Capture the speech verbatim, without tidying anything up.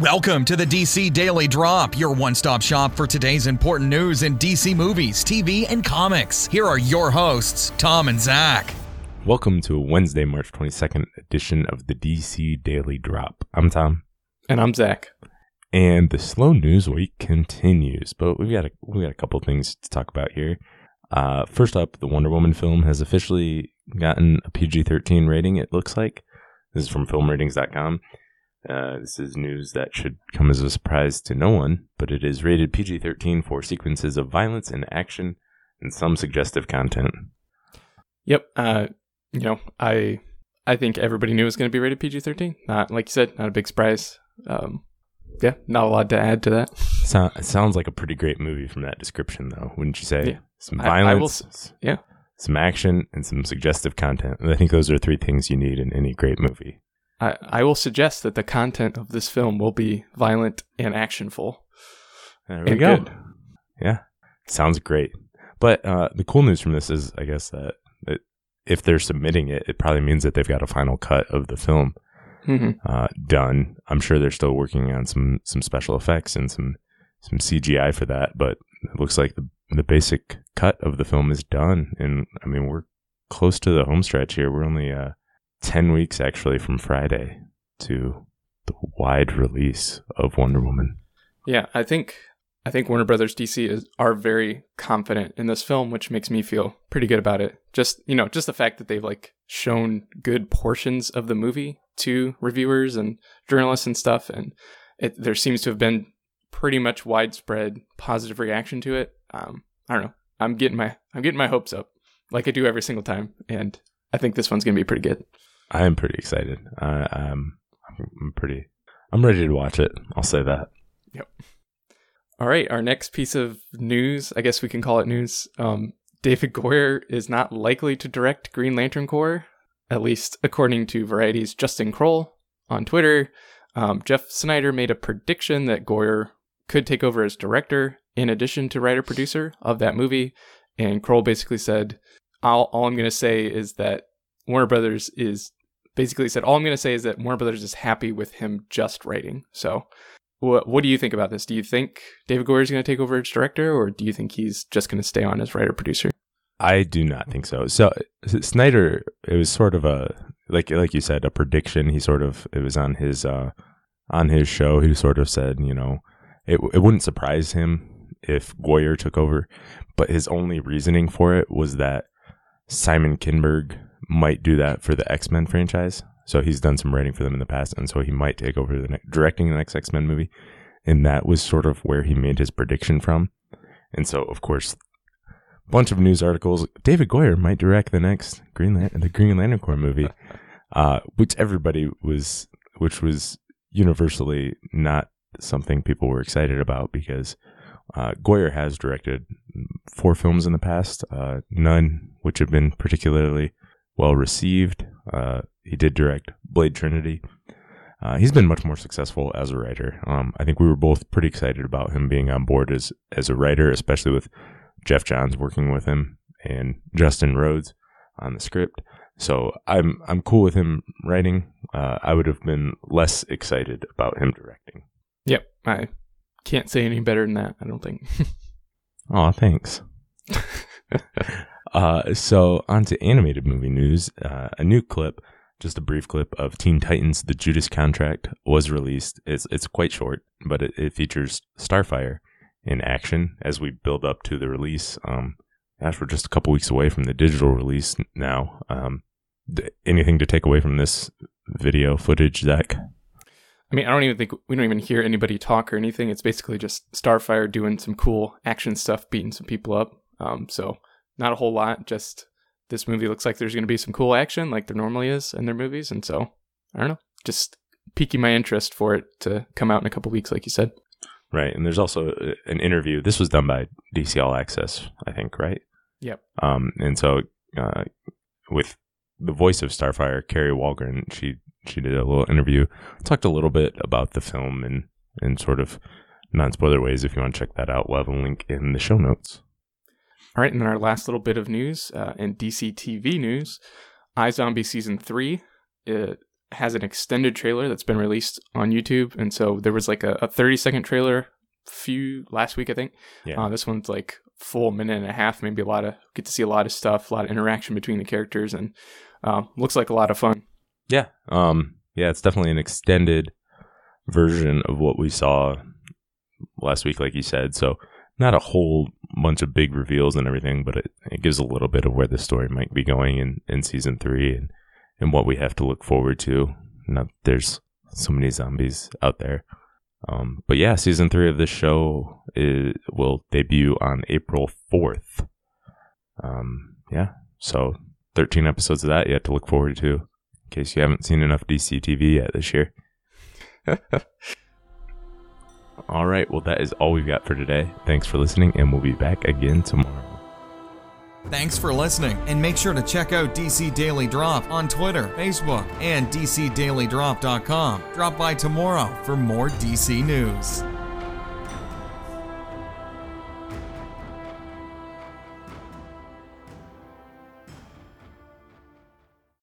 Welcome to the D C Daily Drop, your one-stop shop for today's important news in D C movies, T V, and comics. Here are your hosts, Tom and Zach. Welcome to a Wednesday, March twenty-second edition of the D C Daily Drop. I'm Tom. And I'm Zach. And the slow news week continues, but we've got a, we've got a couple things to talk about here. Uh, first up, the Wonder Woman film has officially gotten a P G thirteen rating, it looks like. This is from film ratings dot com. Uh, this is news that should come as a surprise to no one, but it is rated P G thirteen for sequences of violence and action and some suggestive content. Yep. Uh, you know, I I think everybody knew it was going to be rated P G thirteen. Not, like you said, not a big surprise. Um, yeah, not a lot to add to that. So, it sounds like a pretty great movie from that description, though, wouldn't you say? Yeah. Some violence, I, I will, yeah. some action, and some suggestive content. And I think those are three things you need in any great movie. I, I will suggest that the content of this film will be violent and actionful. There we and go. Good. Yeah. Sounds great. But uh, the cool news from this is, I guess, that it, if they're submitting it, it probably means that they've got a final cut of the film mm-hmm. uh, done. I'm sure they're still working on some, some special effects and some, some C G I for that. But it looks like the, the basic cut of the film is done. And, I mean, we're close to the home stretch here. We're only... Uh, Ten weeks, actually, from Friday to the wide release of Wonder Woman. Yeah, I think I think Warner Brothers D C is are very confident in this film, which makes me feel pretty good about it. Just you know, just the fact that they've like shown good portions of the movie to reviewers and journalists and stuff, and it, there seems to have been pretty much widespread positive reaction to it. Um, I don't know. I'm getting my I'm getting my hopes up, like I do every single time, and I think this one's gonna be pretty good. I am pretty excited. Uh, um, I'm pretty. I'm ready to watch it. I'll say that. Yep. All right. Our next piece of news, I guess we can call it news. Um, David Goyer is not likely to direct Green Lantern Corps, at least according to Variety's Justin Kroll on Twitter. Um, Jeff Snyder made a prediction that Goyer could take over as director in addition to writer-producer of that movie, and Kroll basically said, "All, all I'm gonna say is that Warner Brothers is." Basically said, all I'm going to say is that Warner Brothers is happy with him just writing. So wh- what do you think about this? Do you think David Goyer is going to take over as director, or do you think he's just going to stay on as writer-producer? I do not think so. So Snyder, it was sort of a, like like you said, a prediction. He sort of, it was on his uh, on his show, he sort of said, you know, it, it wouldn't surprise him if Goyer took over. But his only reasoning for it was that Simon Kinberg might do that for the X-Men franchise. So he's done some writing for them in the past, and so he might take over the ne- directing the next X-Men movie. And that was sort of where he made his prediction from. And so, of course, a bunch of news articles. David Goyer might direct the next Green Lan- the Green Lantern Corps movie, uh, which everybody was, which was universally not something people were excited about, because uh, Goyer has directed four films in the past, uh, none which have been particularly well received. Uh, he did direct Blade Trinity. Uh, he's been much more successful as a writer. Um, I think we were both pretty excited about him being on board as as a writer, especially with Jeff Johns working with him and Justin Rhodes on the script. So I'm I'm cool with him writing. Uh, I would have been less excited about him directing. Yep, I can't say any better than that, I don't think. Aw, thanks. Uh, so on to animated movie news. Uh, a new clip, just a brief clip of Teen Titans: The Judas Contract was released. It's it's quite short, but it, it features Starfire in action as we build up to the release. Um, gosh, we're just a couple weeks away from the digital release now. Um, th- anything to take away from this video footage, Zach? I mean, I don't even think we don't even hear anybody talk or anything. It's basically just Starfire doing some cool action stuff, beating some people up. Um, so. Not a whole lot, just this movie looks like there's going to be some cool action like there normally is in their movies. And so, I don't know, just piquing my interest for it to come out in a couple weeks, like you said. Right. And there's also an interview. This was done by D C All Access, I think, right? Yep. Um, and so uh, with the voice of Starfire, Carrie Walgren, she, she did a little interview, talked a little bit about the film and, and sort of non-spoiler ways. If you want to check that out, we'll have a link in the show notes. All right, and then our last little bit of news uh, in D C T V news, iZombie Season three uh, has an extended trailer that's been released on YouTube. And so there was like a, a thirty second trailer few last week, I think. Yeah. Uh, this one's like full minute and a half, maybe a lot of, get to see a lot of stuff, a lot of interaction between the characters, and uh, looks like a lot of fun. Yeah. Um, yeah, it's definitely an extended version of what we saw last week, like you said. So not a whole bunch of big reveals and everything, but it, it gives a little bit of where the story might be going in, in season three and, and what we have to look forward to. Now, there's so many zombies out there. Um, but yeah, season three of this show is, will debut on April fourth. Um, yeah, so thirteen episodes of that you have to look forward to in case you haven't seen enough D C T V yet this year. All right, well, that is all we've got for today. Thanks for listening, and we'll be back again tomorrow. Thanks for listening, and make sure to check out D C Daily Drop on Twitter, Facebook, and D C Daily Drop dot com. Drop by tomorrow for more D C news.